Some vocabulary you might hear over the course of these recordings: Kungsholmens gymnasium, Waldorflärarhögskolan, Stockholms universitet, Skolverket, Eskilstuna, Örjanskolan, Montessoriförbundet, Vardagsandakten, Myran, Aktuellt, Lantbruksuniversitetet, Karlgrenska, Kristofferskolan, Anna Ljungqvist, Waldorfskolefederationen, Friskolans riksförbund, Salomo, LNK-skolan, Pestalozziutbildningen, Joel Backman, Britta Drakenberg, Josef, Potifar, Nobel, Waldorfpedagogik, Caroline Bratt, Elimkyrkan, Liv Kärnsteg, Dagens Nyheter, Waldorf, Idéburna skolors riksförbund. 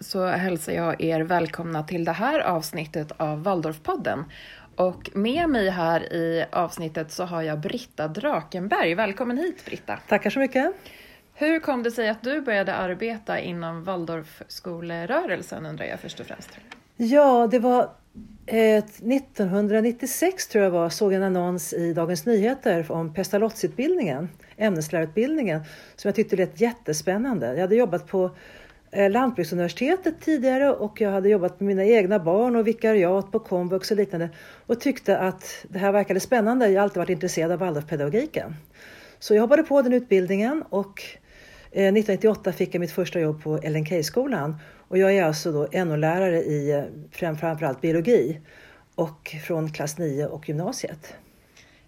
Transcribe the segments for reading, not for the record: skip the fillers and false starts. så hälsar jag er välkomna till det här avsnittet av Waldorfpodden. Och med mig här i avsnittet så har jag Britta Drakenberg. Välkommen hit, Britta. Tackar så mycket. Hur kom det sig att du började arbeta inom Waldorfskolerörelsen, undrar jag först och främst? Ja, det var 1996 tror jag såg en annons i Dagens Nyheter om Pestalozziutbildningen, ämneslärarutbildningen, som jag tyckte lät jättespännande. Jag hade jobbat på Lantbruksuniversitetet tidigare och jag hade jobbat med mina egna barn och vikariat på komvux och liknande och tyckte att det här verkade spännande. Jag har alltid varit intresserad av Waldorfpedagogiken. Så jag hoppade på den utbildningen och 1998 fick jag mitt första jobb på LNK-skolan. Och jag är alltså då NO-lärare i framförallt biologi och från klass 9 och gymnasiet.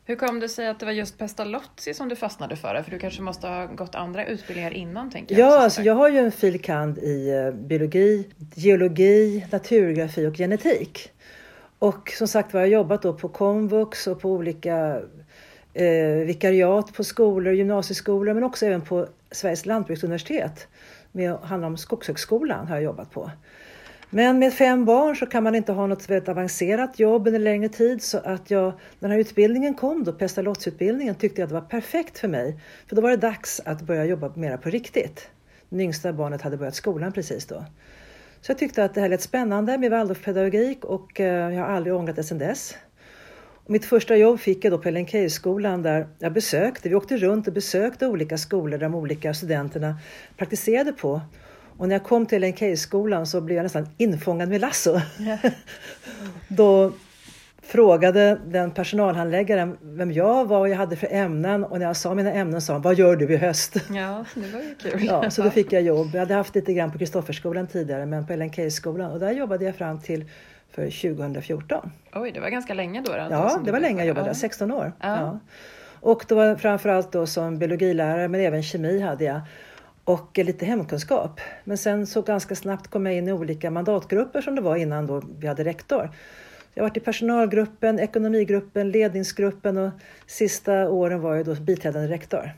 Hur kom det sig att det var just Pestalozzi som du fastnade för? För du kanske måste ha gått andra utbildningar innan, tänker jag. Ja, alltså jag har ju en fil. Kand. I biologi, geologi, naturgeografi och genetik. Och som sagt var, jag har jobbat då på komvux och på olika vikariat på skolor, gymnasieskolor, men också även på Sveriges lantbruksuniversitet. Med att handla om skogshögskolan har jag jobbat på. Men med 5 barn så kan man inte ha något väldigt avancerat jobb under längre tid. Så att den här utbildningen kom då, Pestalozziutbildningen, tyckte jag att det var perfekt för mig. För då var det dags att börja jobba mera på riktigt. Den yngsta barnet hade börjat skolan precis då. Så jag tyckte att det här lät spännande med Waldorfpedagogik och jag har aldrig ångrat det sedan dess. Och mitt första jobb fick jag då på LNK-skolan där jag besökte. Vi åkte runt och besökte olika skolor där de olika studenterna praktiserade på. Och när jag kom till LNK-skolan så blev jag nästan infångad med lasso. Yeah. Då frågade den personalhandläggaren vem jag var och jag hade för ämnen. Och när jag sa mina ämnen sa han, vad gör du i höst? Ja, det var ju kul. Ja, så då fick jag jobb. Jag hade haft lite grann på Kristofferskolan tidigare men på LNK-skolan. Och där jobbade jag fram till för 2014. Oj, det var ganska länge då. Ja, det var länge jag jobbade, 16 år. Ja. Ja. Och det var framförallt då som biologilärare, men även kemi hade jag. Och lite hemkunskap. Men sen så ganska snabbt kom jag in i olika mandatgrupper som det var innan då vi hade rektor. Jag har varit i personalgruppen, ekonomigruppen, ledningsgruppen och sista åren var jag då biträdande rektor.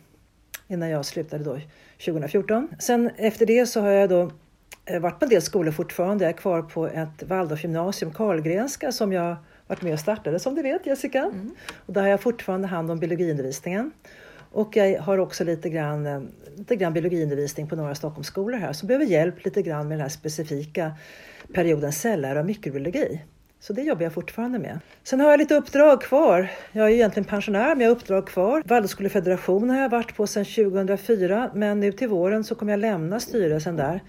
Innan jag slutade då 2014. Sen efter det så har jag då varit på en del skolor fortfarande. Jag är kvar på ett Waldorfgymnasium, Karlgrenska, som jag varit med och startade, som du vet, Jessica. Mm. Och där har jag fortfarande hand om biologiundervisningen. Och jag har också lite grann biologiundervisning på några Stockholmsskolor här. Så behöver hjälp lite grann med den här specifika perioden cellära och mikrobiologi. Så det jobbar jag fortfarande med. Sen har jag lite uppdrag kvar. Jag är egentligen pensionär men jag har uppdrag kvar. Waldorfskolefederationen har jag varit på sedan 2004. Men nu till våren så kommer jag lämna styrelsen där.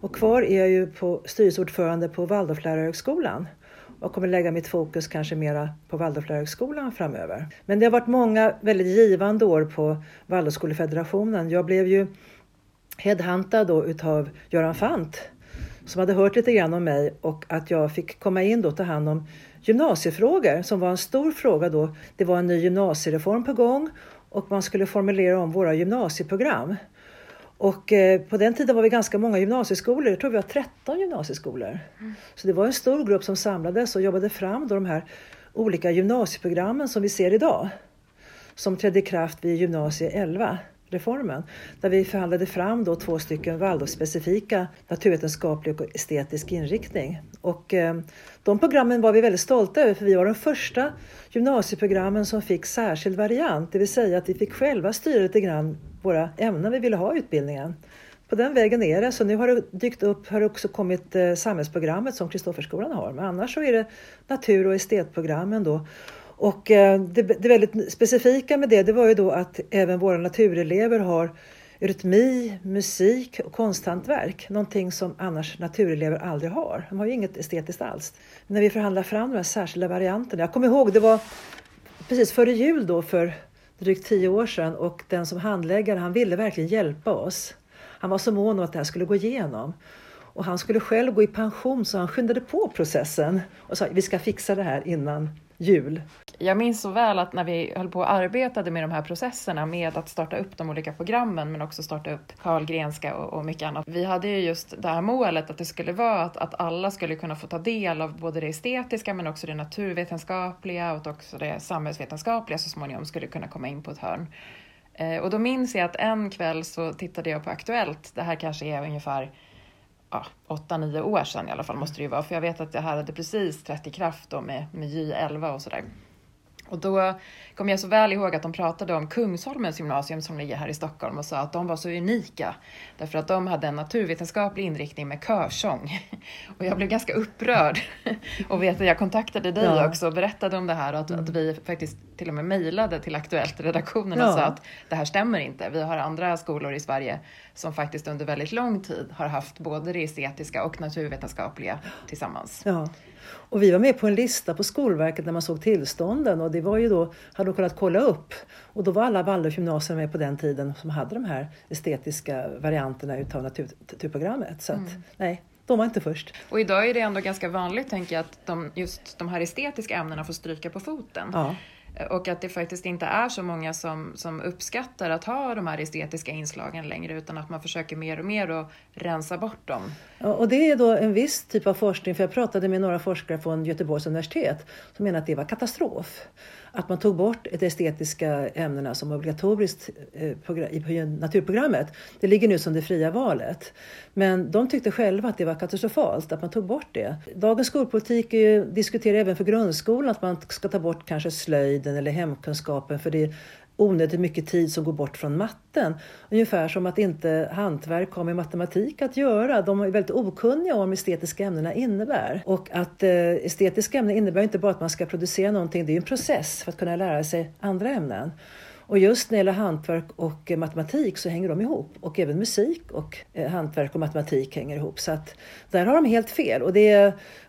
Och kvar är jag ju på styrelseordförande på Waldorflärarhögskolan. Och kommer lägga mitt fokus kanske mera på Waldorflärarhögskolan framöver. Men det har varit många väldigt givande år på Waldorfskolefederationen. Jag blev ju headhuntad då utav Göran Fant. Som hade hört lite grann om mig och att jag fick komma in då och ta hand om gymnasiefrågor. Som var en stor fråga då. Det var en ny gymnasiereform på gång. Och man skulle formulera om våra gymnasieprogram. Och på den tiden var vi ganska många gymnasieskolor. Jag tror vi var 13 gymnasieskolor. Mm. Så det var en stor grupp som samlades och jobbade fram då de här olika gymnasieprogrammen som vi ser idag. Som trädde i kraft vid gymnasie 11-reformen. Där vi förhandlade fram då 2 stycken Waldorf-specifika naturvetenskaplig och estetisk inriktning. Och de programmen var vi väldigt stolta över för vi var de första gymnasieprogrammen som fick särskild variant. Det vill säga att vi fick själva styra lite grann våra ämnen vi ville ha i utbildningen. På den vägen är det. Så nu har det dykt upp, har det också kommit samhällsprogrammet som Kristofferskolan har. Men annars så är det natur- och estetprogrammen då. Och det väldigt specifika med det var ju då att även våra naturelever har rytmi, musik och konsthantverk. Någonting som annars naturelever aldrig har. De har ju inget estetiskt alls. Men när vi förhandlar fram de här särskilda varianterna. Jag kommer ihåg, det var precis före jul då för drygt 10 år sedan och den som handläggare, han ville verkligen hjälpa oss. Han var så mån om att det här skulle gå igenom. Och han skulle själv gå i pension så han skyndade på processen och sa vi ska fixa det här innan jul. Jag minns så väl att när vi höll på och arbetade med de här processerna med att starta upp de olika programmen men också starta upp Karlgrenska och mycket annat. Vi hade ju just det här målet att det skulle vara att alla skulle kunna få ta del av både det estetiska men också det naturvetenskapliga och också det samhällsvetenskapliga så småningom skulle kunna komma in på ett hörn. Och då minns jag att en kväll så tittade jag på Aktuellt. Det här kanske är ungefär 8-9 år sedan i alla fall måste det ju vara. För jag vet att det här hade precis trätt i kraft då med J11 och sådär. Och då kom jag så väl ihåg att de pratade om Kungsholmens gymnasium som ligger här i Stockholm och sa att de var så unika. Därför att de hade en naturvetenskaplig inriktning med körsång. Och jag blev ganska upprörd. Och vet att jag kontaktade dig också och berättade om det här. Och att vi faktiskt till och med mejlade till Aktuellt redaktionen och sa att det här stämmer inte. Vi har andra skolor i Sverige som faktiskt under väldigt lång tid har haft både det estetiska och naturvetenskapliga tillsammans. Ja. Och vi var med på en lista på Skolverket när man såg tillstånden och det var ju då, hade de kunnat kolla upp och då var alla Waldorfgymnasier med på den tiden som hade de här estetiska varianterna utav naturprogrammet så att nej, de var inte först. Och idag är det ändå ganska vanligt tänker jag att just de här estetiska ämnena får stryka på foten. Ja. Och att det faktiskt inte är så många som uppskattar att ha de här estetiska inslagen längre utan att man försöker mer och rensa bort dem. Ja, och det är då en viss typ av forskning, för jag pratade med några forskare från Göteborgs universitet som menar att det var katastrof. Att man tog bort de estetiska ämnena som obligatoriskt i naturprogrammet. Det ligger nu som det fria valet. Men de tyckte själva att det var katastrofalt att man tog bort det. Dagens skolpolitik diskuterar även för grundskolan att man ska ta bort kanske slöjden eller hemkunskapen för det är onödigt mycket tid som går bort från matten. Ungefär som att inte hantverk har med matematik att göra. De är väldigt okunniga om vad estetiska ämnena innebär. Och att estetiska ämnen innebär inte bara att man ska producera någonting. Det är ju en process för att kunna lära sig andra ämnen. Och just när det gäller hantverk och matematik så hänger de ihop. Och även musik och hantverk och matematik hänger ihop. Så att där har de helt fel. Och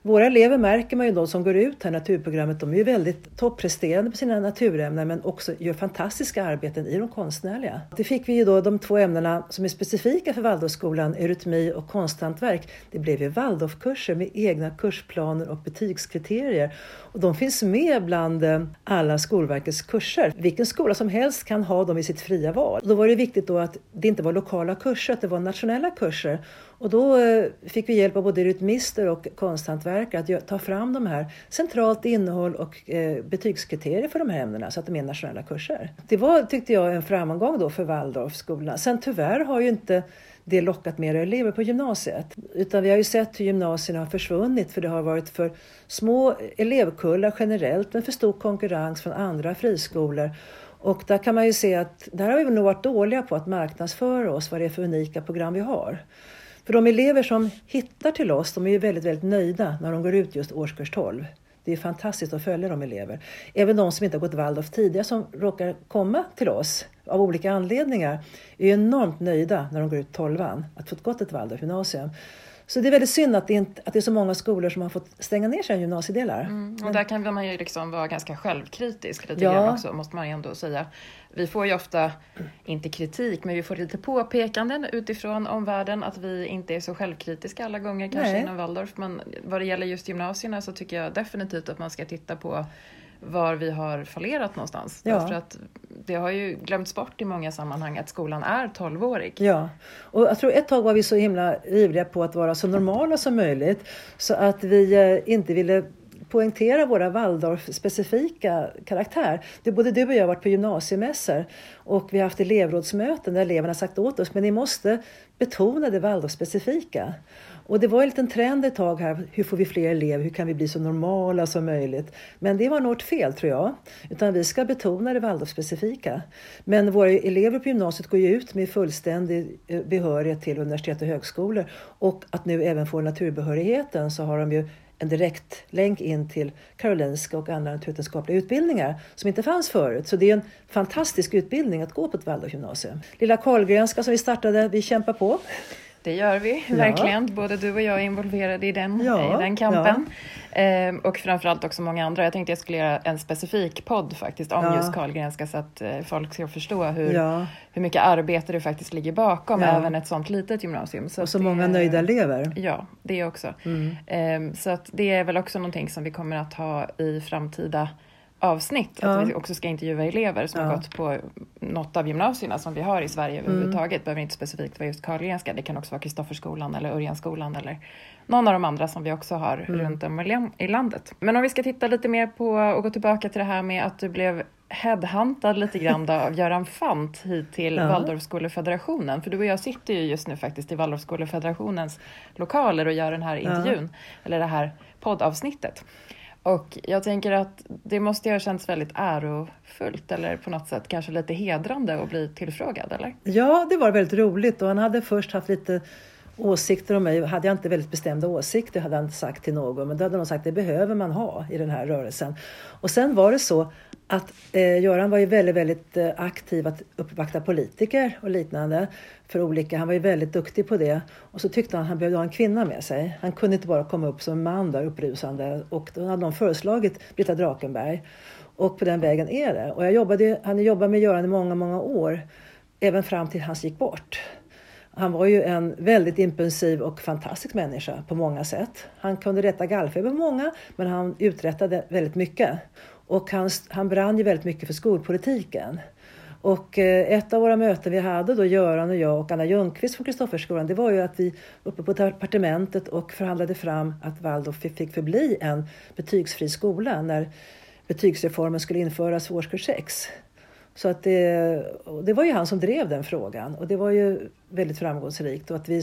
våra elever märker man ju de som går ut här naturprogrammet. De är ju väldigt toppresterande på sina naturämnen men också gör fantastiska arbeten i de konstnärliga. Det fick vi ju då de två ämnena som är specifika för Waldorfskolan, eurytmi och konsthantverk. Det blev ju Waldorfkurser med egna kursplaner och betygskriterier. Och de finns med bland alla Skolverkets kurser. Vilken skola som helst kan ha dem i sitt fria val. Då var det viktigt då att det inte var lokala kurser, att det var nationella kurser. Och då fick vi hjälp av både rytmister och konsthantverkare att ta fram de här centralt innehåll och betygskriterier för de här ämnena så att de är nationella kurser. Det var, tyckte jag, en framgång då för Waldorfskolan. Sen tyvärr har ju inte det lockat mer elever på gymnasiet. Utan vi har ju sett hur gymnasierna har försvunnit för det har varit för små elevkullar generellt men för stor konkurrens från andra friskolor. Och där kan man ju se att där har vi nog varit dåliga på att marknadsföra oss vad det är för unika program vi har. För de elever som hittar till oss, de är ju väldigt, väldigt nöjda när de går ut just årskurs 12. Det är fantastiskt att följa de elever. Även de som inte har gått Waldorf tidigare som råkar komma till oss av olika anledningar är ju enormt nöjda när de går ut 12an att få gått ett Waldorfgymnasium. Så det är väldigt synd att det är så många skolor som har fått stänga ner sina gymnasiedelar. Och där kan man ju liksom vara ganska självkritisk lite grann också, måste man ändå säga. Vi får ju ofta, inte kritik, men vi får lite påpekanden utifrån omvärlden att vi inte är så självkritiska alla gånger kanske inom Waldorf. Men vad det gäller just gymnasierna så tycker jag definitivt att man ska titta på var vi har fallerat någonstans. Ja. Därför att det har ju glömts bort i många sammanhang att skolan är 12-årig. Ja, och jag tror ett tag var vi så himla ivriga på att vara så normala som möjligt. Så att vi inte ville poängtera våra Waldorf-specifika karaktär. Det både du och jag har varit på gymnasiemässor och vi har haft elevrådsmöten där eleverna sagt åt oss men ni måste betona det Waldorf-specifika. Och det var en liten trend ett tag här, hur får vi fler elever, hur kan vi bli så normala som möjligt. Men det var något fel tror jag, utan vi ska betona det Waldorfspecifika. Men våra elever på gymnasiet går ju ut med fullständig behörighet till universitet och högskolor. Och att nu även få naturbehörigheten så har de ju en direkt länk in till Karolinska och andra naturvetenskapliga utbildningar som inte fanns förut. Så det är en fantastisk utbildning att gå på ett Waldorfgymnasium. Lilla Karlgrenska som vi startade, vi kämpar på. Det gör vi, verkligen. Både du och jag är involverade i den kampen. Ja. Och framförallt också många andra. Jag tänkte jag skulle göra en specifik podd faktiskt om just Karlgrenska så att folk ska förstå hur mycket arbete det faktiskt ligger bakom även ett sånt litet gymnasium. Så och så många nöjda elever. Ja, det också. Så att det är väl också någonting som vi kommer att ha i framtida avsnitt, att vi också ska intervjua elever som har gått på något av gymnasierna som vi har i Sverige överhuvudtaget. Behöver inte specifikt vara just Karlgrenska, det kan också vara Kristofferskolan eller Örjanskolan eller någon av de andra som vi också har runt om i landet. Men om vi ska titta lite mer på och gå tillbaka till det här med att du blev headhuntad lite grann då av Göran Fant hit till Waldorfskolefederationen. För du och jag sitter ju just nu faktiskt i Waldorfskolefederationens lokaler och gör den här intervjun, eller det här poddavsnittet. Och jag tänker att det måste ju ha känts väldigt ärofullt eller på något sätt kanske lite hedrande att bli tillfrågad, eller? Ja, det var väldigt roligt och han hade först haft lite åsikter om mig. Hade jag inte väldigt bestämda åsikter hade jag inte sagt till någon, men då hade de sagt att det behöver man ha i den här rörelsen. Och sen var det så att Göran var ju väldigt, väldigt aktiv att uppvakta politiker och liknande för olika. Han var ju väldigt duktig på det. Och så tyckte han behövde ha en kvinna med sig. Han kunde inte bara komma upp som en man där upprusande. Och då hade de föreslagit Britta Drakenberg. Och på den vägen är det. Och han jobbade med Göran i många, många år. Även fram till han gick bort. Han var ju en väldigt impulsiv och fantastisk människa på många sätt. Han kunde rätta gallfeber med många, men han uträttade väldigt mycket. Och han brann ju väldigt mycket för skolpolitiken. Och ett av våra möten vi hade då, Göran och jag och Anna Ljungqvist från Kristofferskolan, det var ju att vi uppe på departementet och förhandlade fram att Waldorf fick förbli en betygsfri skola när betygsreformen skulle införas för årskurs 6. Så att det var ju han som drev den frågan och det var ju väldigt framgångsrikt. Och att i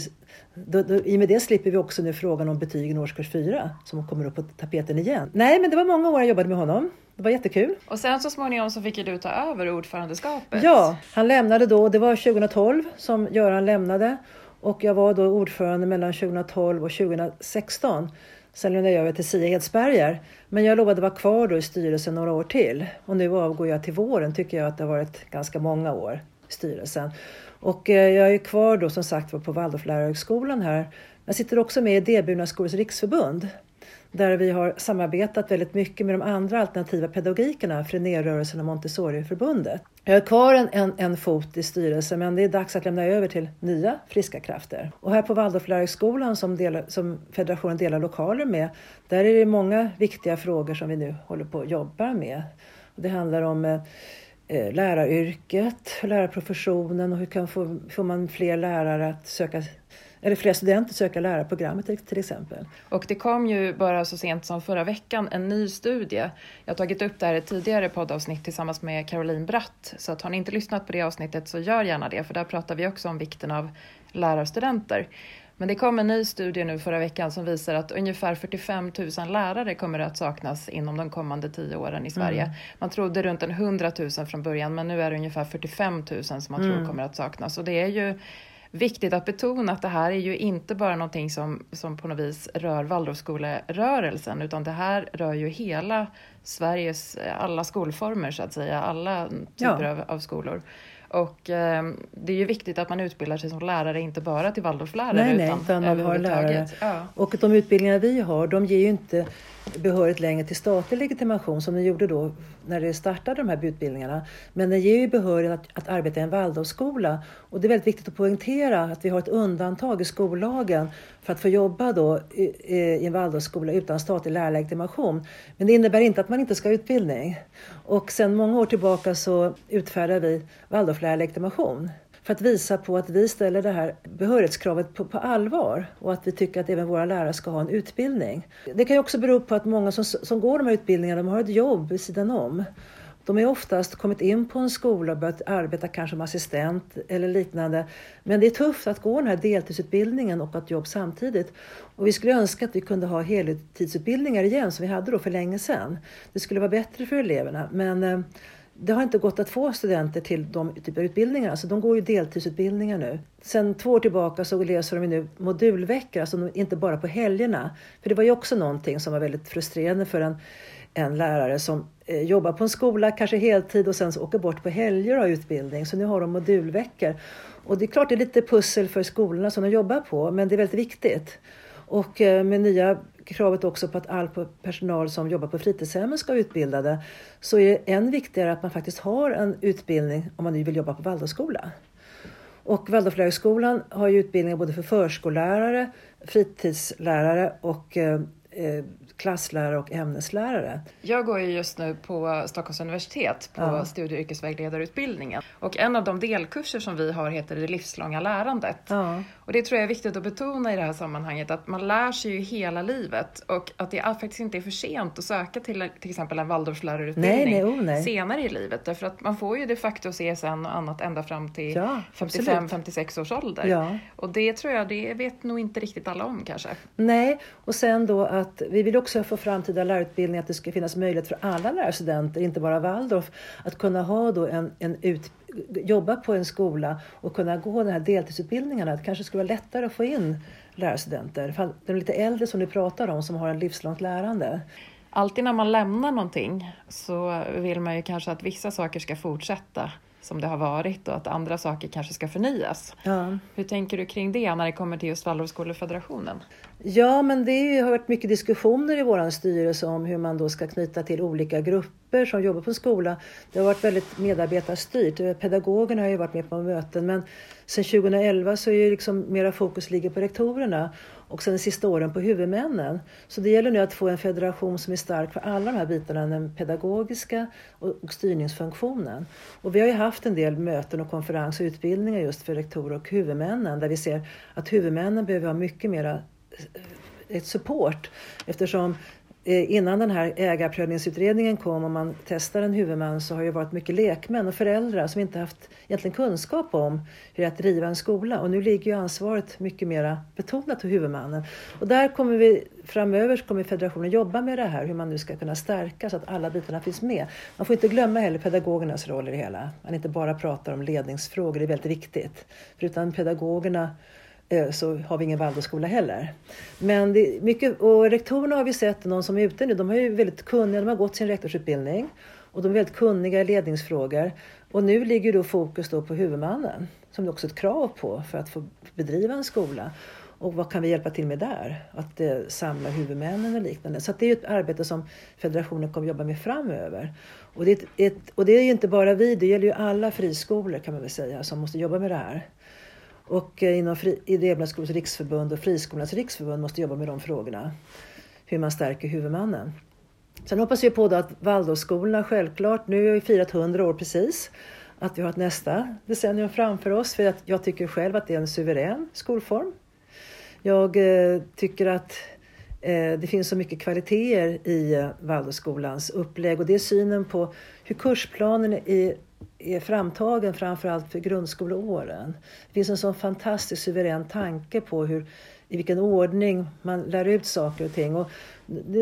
och med det slipper vi också nu frågan om betygen i årskurs 4 som kommer upp på tapeten igen. Nej, men det var många år jag jobbade med honom. Det var jättekul. Och sen så småningom så fick ju du ta över ordförandeskapet. Ja, han lämnade då, det var 2012 som Göran lämnade och jag var då ordförande mellan 2012 och 2016. Sen lämnade jag över till Sien Hedsberger. Men jag lovade vara kvar då i styrelsen några år till. Och nu avgår jag till våren, tycker jag att det har varit ganska många år i styrelsen. Och jag är kvar då som sagt på Waldorflärarhögskolan här. Jag sitter också med i Idéburna skolors riksförbund. Där vi har samarbetat väldigt mycket med de andra alternativa pedagogikerna, Friskolans och Montessoriförbundet. Jag har kvar en fot i styrelsen, men det är dags att lämna över till nya friska krafter. Och här på Waldorflärarhögskolan som federationen delar lokaler med, där är det många viktiga frågor som vi nu håller på att jobba med. Det handlar om läraryrket, lärarprofessionen och hur kan får man fler lärare att söka, eller fler studenter söker lärarprogrammet till exempel. Och det kom ju bara så sent som förra veckan en ny studie. Jag har tagit upp det här i tidigare poddavsnitt tillsammans med Caroline Bratt. Så att har ni inte lyssnat på det avsnittet så gör gärna det. För där pratar vi också om vikten av lärarstudenter. Men det kom en ny studie nu förra veckan som visar att ungefär 45 000 lärare kommer att saknas inom de kommande 10 åren i Sverige. Mm. Man trodde runt 100 000 från början, men nu är det ungefär 45 000 som man tror kommer att saknas. Och det är ju viktigt att betona att det här är ju inte bara någonting som på något vis rör Waldorfskolerörelsen, utan det här rör ju hela Sveriges alla skolformer så att säga, alla typer av skolor. Och det är ju viktigt att man utbildar sig som lärare, inte bara till Waldorflärare utan man har lärare. Ja. Och de utbildningar vi har, de ger ju inte behörighet längre till statlig legitimation som de gjorde då när det startade de här utbildningarna. Men det ger ju behörighet att arbeta i en Waldorfskola. Och det är väldigt viktigt att poängtera att vi har ett undantag i skollagen för att få jobba då i en Waldorfskola utan statlig lärarlegitimation. Men det innebär inte att man inte ska ha utbildning. Och sedan många år tillbaka så utfärdar vi Waldorflärarlegitimation för att visa på att vi ställer det här behörighetskravet på allvar och att vi tycker att även våra lärare ska ha en utbildning. Det kan ju också bero på att många som går de här utbildningarna, de har ett jobb vid sidan om. De har oftast kommit in på en skola och börjat arbeta kanske som assistent eller liknande. Men det är tufft att gå den här deltidsutbildningen och att jobba samtidigt. Och vi skulle önska att vi kunde ha heltidsutbildningar igen som vi hade då för länge sedan. Det skulle vara bättre för eleverna, men det har inte gått att få studenter till de typer av utbildningar. Alltså de går ju deltidsutbildningar nu. Sen 2 år tillbaka så läser de nu modulveckor. Alltså inte bara på helgerna. För det var ju också någonting som var väldigt frustrerande för en lärare som jobbar på en skola. Kanske heltid och sen så åker bort på helger och utbildning. Så nu har de modulveckor. Och det är klart det är lite pussel för skolorna som de jobbar på. Men det är väldigt viktigt. Och med nya kravet också på att all personal som jobbar på fritidshemmen ska vara utbildade, så är det än viktigare att man faktiskt har en utbildning om man nu vill jobba på Waldorfskola. Och Waldorflärarhögskolan har ju utbildningar både för förskollärare, fritidslärare och klasslärare och ämneslärare. Jag går ju just nu på Stockholms universitet på studie- och yrkesvägledarutbildningen. Och en av de delkurser som vi har heter det livslånga lärandet. Ja. Och det tror jag är viktigt att betona i det här sammanhanget, att man lär sig ju hela livet och att det faktiskt inte är för sent att söka till exempel en Waldorflärarutbildning senare i livet. Därför att man får ju de facto se sen och annat ända fram till 55-56 års ålder. Ja. Och det tror jag, det vet nog inte riktigt alla om kanske. Nej, och sen då att vi vill också få framtida lärarutbildning, att det ska finnas möjlighet för alla lärarstudenter, inte bara Waldorf, att kunna ha då en utbildning, jobba på en skola och kunna gå de här deltidsutbildningarna. Det kanske skulle vara lättare att få in lärarstudenter. De lite äldre som ni pratar om som har en livslångt lärande. Alltid när man lämnar någonting så vill man ju kanske att vissa saker ska fortsätta som det har varit och att andra saker kanske ska förnyas. Ja. Hur tänker du kring det när det kommer till just Waldorfskolefederationen? Ja, men det har varit mycket diskussioner i vår styrelse om hur man då ska knyta till olika grupper som jobbar på skola. Det har varit väldigt medarbetarstyrt. Pedagogerna har ju varit med på möten, men sedan 2011 så är ju liksom mera fokus ligger på rektorerna och sedan de sista åren på huvudmännen. Så det gäller nu att få en federation som är stark för alla de här bitarna, den pedagogiska och styrningsfunktionen. Och vi har ju haft en del möten och konferenser och utbildningar just för rektorer och huvudmännen, där vi ser att huvudmännen behöver ha mycket mera ett support, eftersom innan den här ägarprövningsutredningen kom och man testar en huvudman så har det varit mycket lekmän och föräldrar som inte haft egentligen kunskap om hur att driva en skola, och nu ligger ju ansvaret mycket mer betonat på huvudmannen, och där kommer vi framöver kommer federationen jobba med det här, hur man nu ska kunna stärka så att alla bitarna finns med. Man får inte glömma heller pedagogernas roll i det hela, man inte bara pratar om ledningsfrågor, det är väldigt viktigt, för utan pedagogerna så har vi ingen Waldorfskola heller. Men det är mycket, och rektorerna har vi sett, någon som är ute nu, de är ju väldigt kunniga, de har gått sin rektorsutbildning och de är väldigt kunniga i ledningsfrågor, och nu ligger då fokus då på huvudmannen som det också är ett krav på för att få bedriva en skola, och vad kan vi hjälpa till med där, att samla huvudmännen och liknande. Så att det är ett arbete som federationen kommer jobba med framöver, och det är ju inte bara vi, det gäller ju alla friskolor kan man väl säga som måste jobba med det här. Och inom Idéburna skolors riksförbund och Friskolans riksförbund måste jobba med de frågorna. Hur man stärker huvudmannen. Sen hoppas vi på då att Waldorfskolan självklart, nu har vi firat 100 år precis. Att vi har ett nästa decennium framför oss. För att jag tycker själv att det är en suverän skolform. Jag tycker att det finns så mycket kvaliteter i Waldorfskolans upplägg. Och det är synen på hur kursplanen är framtagen framförallt för grundskoleåren. Det finns en sån fantastisk suverän tanke på hur, i vilken ordning man lär ut saker och ting. Och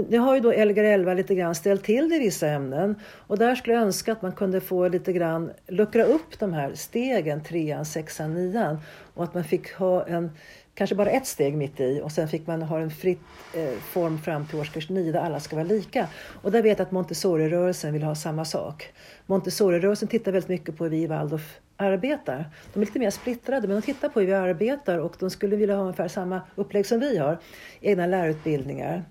det har ju då Lgr 11 lite grann ställt till det i vissa ämnen. Och där skulle jag önska att man kunde få lite grann luckra upp de här stegen, 3:an, 6:an, 9:an. Och att man fick ha en, kanske bara ett steg mitt i, och sen fick man ha en fritt form fram till årskurs 9 där alla ska vara lika. Och där vet jag att Montessoriförbundet vill ha samma sak. Montessoriförbundet tittar väldigt mycket på hur vi i Waldorf arbetar. De är lite mer splittrade, men de tittar på hur vi arbetar, och de skulle vilja ha ungefär samma upplägg som vi har. Egna lärarutbildningar,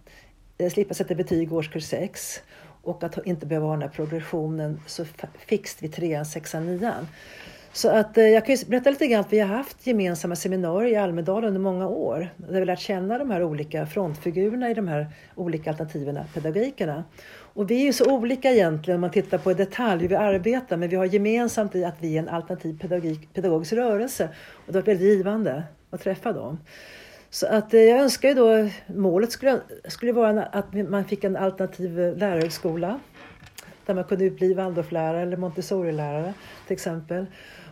slippa sätta betyg årskurs 6 och att inte behöva ha den här progressionen så fixt vid 3:an, 6:an, 9:an. Så att jag kan ju berätta lite grann att vi har haft gemensamma seminarier i Almedalen under många år. Där vi lärt känna de här olika frontfigurerna i de här olika alternativerna, pedagogikerna. Och vi är ju så olika egentligen om man tittar på i detalj hur vi arbetar. Men vi har gemensamt i att vi är en alternativ pedagogisk rörelse. Och det har varit väldigt givande att träffa dem. Så att jag önskar ju då, målet skulle vara att man fick en alternativ lärarhögskola. Där man kunde bli Waldorflärare eller Montessorilärare till exempel.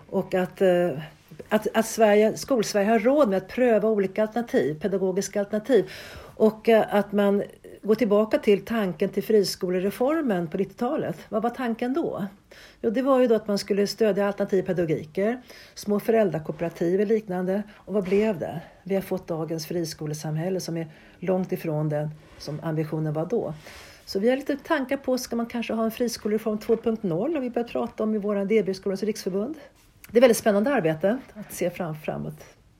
Och att Skolsverige har råd med att pröva olika alternativ, pedagogiska alternativ. Och att man går tillbaka till tanken till friskolereformen på 90-talet. Vad var tanken då? Jo, det var ju då att man skulle stödja alternativa pedagogiker, små föräldrakooperativ och liknande. Och vad blev det? Vi har fått dagens friskolesamhälle som är långt ifrån den som ambitionen var då. Så vi har lite tankar på, ska man kanske ha en friskolereform 2.0, och vi börjar prata om i våra Idéburna skolors riksförbund. Det är väldigt spännande arbete att se framåt.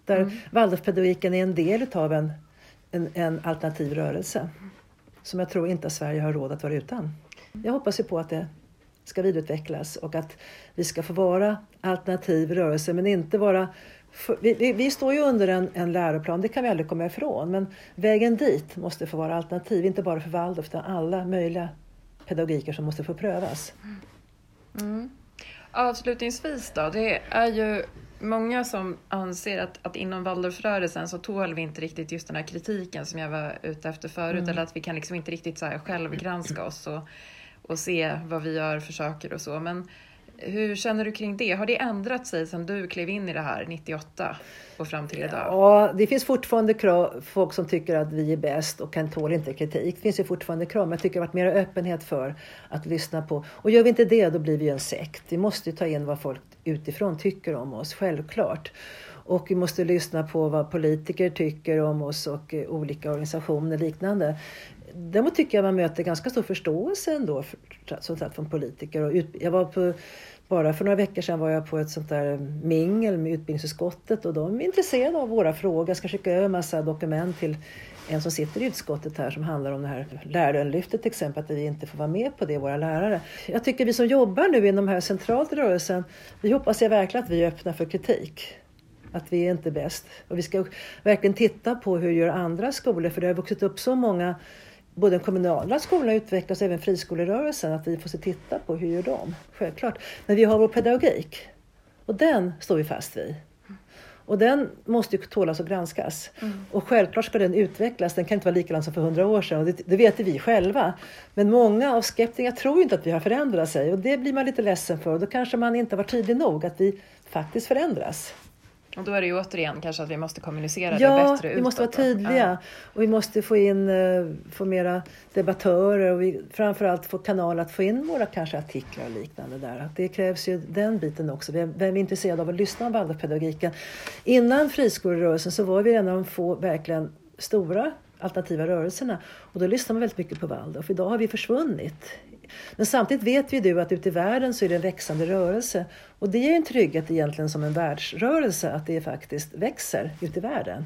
Där Waldorfpedagogiken är en del av en alternativ rörelse. Som jag tror inte att Sverige har råd att vara utan. Jag hoppas ju på att det ska vidareutvecklas. Och att vi ska få vara alternativ rörelse. Men inte vara... Vi står ju under en läroplan. Det kan vi aldrig komma ifrån. Men vägen dit måste få vara alternativ. Inte bara för Waldorf utan alla möjliga pedagogiker som måste få prövas. Avslutningsvis då, det är ju många som anser att inom Waldorfrörelsen så tål vi inte riktigt just den här kritiken som jag var ute efter förut, eller att vi kan liksom inte riktigt så här självgranska oss och se vad vi gör, försöker och så, men hur känner du kring det? Har det ändrat sig sedan du klev in i det här 98 och fram till idag? Ja, det finns fortfarande krav, folk som tycker att vi är bäst och kan tål inte kritik. Det finns ju fortfarande krav, men jag tycker det har varit mer öppenhet för att lyssna på. Och gör vi inte det, då blir vi ju en sekt. Vi måste ju ta in vad folk utifrån tycker om oss, självklart. Och vi måste lyssna på vad politiker tycker om oss och olika organisationer och liknande. Däremot tycker jag man möter ganska stor förståelse ändå från politiker. Och jag var på, bara för några veckor sedan var jag på ett sånt där mingel med utbildningsutskottet. Och de är intresserade av våra frågor. Jag ska skicka över en massa dokument till en som sitter i utskottet här som handlar om det här lärarlönelyftet till exempel. Att vi inte får vara med på det, våra lärare. Jag tycker vi som jobbar nu inom här centralt i rörelsen, vi hoppas verkligen att vi är öppna för kritik. Att vi är inte bäst. Och vi ska verkligen titta på hur gör andra skolor. För det har vuxit upp så många, både den kommunala skolan utvecklas och även friskolerörelsen, att vi får se titta på hur gör de, självklart. Men vi har vår pedagogik och den står vi fast vid. Och den måste ju tålas och granskas. Och självklart ska den utvecklas, den kan inte vara likadan som för 100 år sedan och det vet vi själva. Men många av skeptikerna tror ju inte att vi har förändrat sig och det blir man lite ledsen för. Och då kanske man inte var tydlig nog att vi faktiskt förändras. Och då är det ju återigen kanske att vi måste kommunicera det bättre utåt. Vi måste vara tydliga och vi måste få mera debattörer och vi, framförallt få kanal att få in våra kanske artiklar och liknande där. Det krävs ju den biten också. Vem är intresserad av att lyssna på Waldorfpedagogiken? Innan friskolorörelsen så var vi en av de få verkligen stora alternativa rörelserna och då lyssnar man väldigt mycket på Waldorf. Idag har vi försvunnit. Men samtidigt vet vi ju att ute i världen så är det en växande rörelse. Och det är ju en trygghet egentligen som en världsrörelse att det faktiskt växer ute i världen.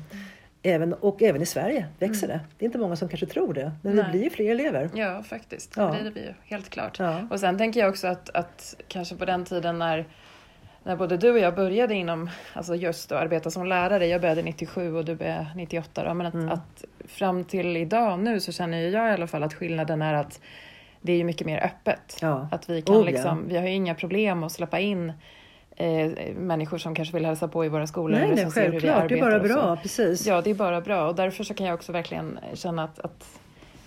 Även i Sverige växer det. Det är inte många som kanske tror det. Men det blir ju fler elever. Ja, faktiskt. Ja. Det blir ju helt klart. Ja. Och sen tänker jag också att kanske på den tiden när både du och jag började inom, alltså just att arbeta som lärare. Jag började 97 och du började 98. Då, men att fram till idag nu så känner jag i alla fall att skillnaden är att det är ju mycket mer öppet. Ja. Att vi kan vi har ju inga problem att släppa in människor som kanske vill hälsa på i våra skolor. Nej, som ser hur vi arbetar, det är bara bra, precis. Ja, det är bara bra. Och därför så kan jag också verkligen känna att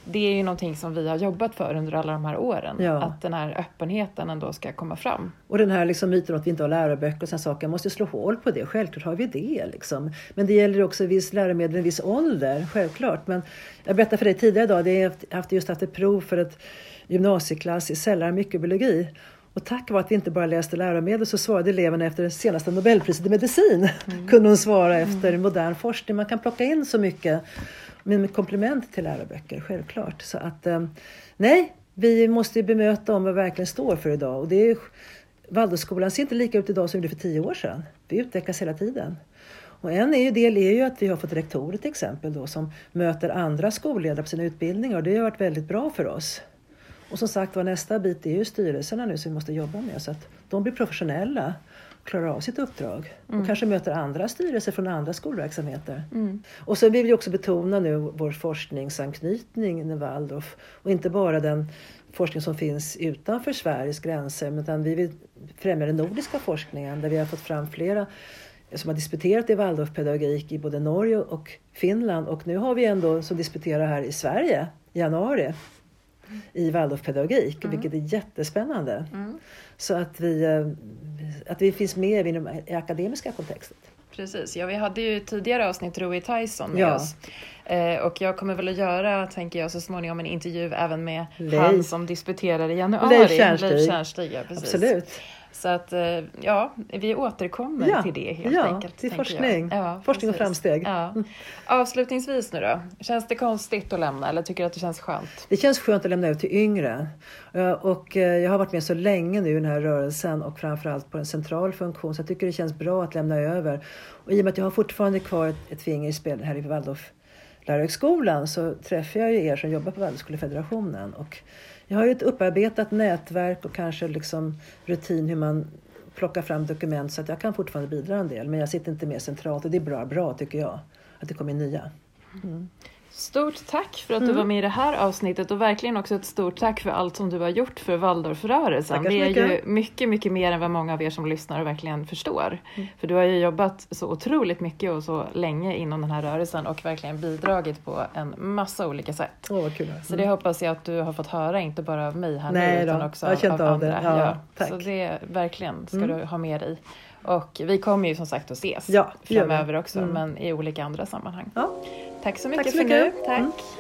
det är ju någonting som vi har jobbat för under alla de här åren. Ja. Att den här öppenheten ändå ska komma fram. Och den här liksom myten att vi inte har läroböcker och sådana saker. Man måste ju slå hål på det. Självklart har vi det liksom. Men det gäller också viss läromedel i en viss ålder. Självklart. Men jag berättade för dig tidigare idag. Det är haft ett prov för ett gymnasieklass i cellular mikrobiologi. Och tack vare att vi inte bara läste läromedel så svarade eleverna efter det senaste Nobelpriset i medicin. Kunde hon svara efter modern forskning. Man kan plocka in så mycket med komplement till läroböcker, självklart. Så att, nej, vi måste bemöta om vad vi verkligen står för idag. Och det är ju, Waldorfskolan ser inte lika ut idag som det för 10 år sedan. Vi utvecklas hela tiden. Och en del är ju att vi har fått rektorer till exempel då, som möter andra skolledare på sina utbildningar. Och det har varit väldigt bra för oss. Och som sagt, nästa bit är ju styrelserna nu som vi måste jobba med. Så att de blir professionella, klarar av sitt uppdrag. Och kanske möter andra styrelser från andra skolverksamheter. Och så vill vi också betona nu vår forskningsanknytning med Waldorf. Och inte bara den forskning som finns utanför Sveriges gränser. Utan vi vill främja den nordiska forskningen där vi har fått fram flera som har disputerat i Waldorfpedagogik i både Norge och Finland. Och nu har vi ändå som disputerar här i Sverige i januari. I Waldorfpedagogik, vilket är jättespännande. Så att vi finns med i den akademiska kontexten. Precis, vi hade ju tidigare avsnitt Rui Tyson med oss. Och jag kommer väl att göra, tänker jag, så småningom en intervju även med han som disputerar i januari. Liv Kärnsteg, ja, precis. Absolut. Så att, vi återkommer till det helt enkelt. Till forskning. Forskning och framsteg. Ja. Avslutningsvis nu då. Känns det konstigt att lämna eller tycker du att det känns skönt? Det känns skönt att lämna ut till yngre. Och jag har varit med så länge nu i den här rörelsen och framförallt på en central funktion. Så jag tycker det känns bra att lämna över. Och i och med att jag har fortfarande kvar ett finger i spel här i Waldorflärarhögskolan så träffar jag ju er som jobbar på Waldorfskolefederationen och jag har ju ett upparbetat nätverk och kanske liksom rutin hur man plockar fram dokument så att jag kan fortfarande bidra en del. Men jag sitter inte mer centralt och det är bra tycker jag att det kommer nya. Stort tack för att du var med i det här avsnittet och verkligen också ett stort tack för allt som du har gjort för Waldorfrörelsen. Det är mycket. Ju mycket mer än vad många av er som lyssnar och verkligen förstår. Mm. För du har ju jobbat så otroligt mycket och så länge inom den här rörelsen och verkligen bidragit på en massa olika sätt. Åh, vad kul. Så det hoppas jag att du har fått höra, inte bara av mig här nu utan också av andra. Ja, tack. Så det verkligen ska du ha med dig. Och vi kommer ju som sagt att ses framöver också men i olika andra sammanhang. Ja. Tack så mycket för nu. Tack.